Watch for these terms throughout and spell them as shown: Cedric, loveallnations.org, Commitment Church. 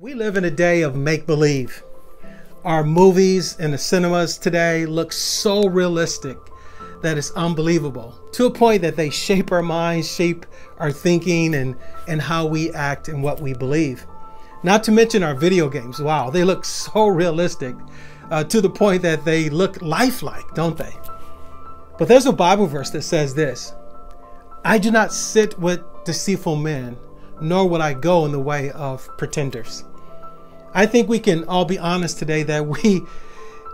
We live in a day of make-believe. Our movies and the cinemas today look so realistic that it's unbelievable, to a point that they shape our minds, shape our thinking and how we act and what we believe. Not to mention our video games. Wow, they look so realistic to the point that they look lifelike, don't they? But there's a Bible verse that says this: I do not sit with deceitful men, nor will I go in the way of pretenders. I think we can all be honest today that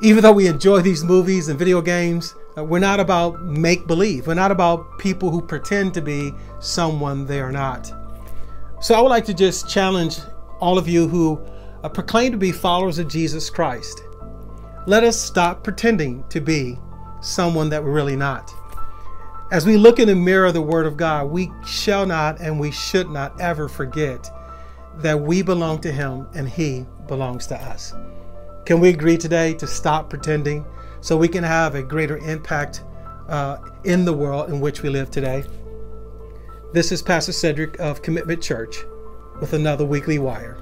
even though we enjoy these movies and video games, we're not about make-believe. We're not about people who pretend to be someone they are not. So I would like to just challenge all of you who proclaim to be followers of Jesus Christ. Let us stop pretending to be someone that we're really not. As we look in the mirror of the Word of God, we shall not and we should not ever forget that we belong to Him and He belongs to us. Can we agree today to stop pretending so we can have a greater impact in the world in which we live today? This is Pastor Cedric of Commitment Church with another Weekly Wire.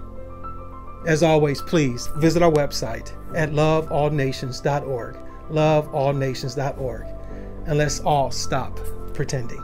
As always, please visit our website at loveallnations.org, loveallnations.org. And let's all stop pretending.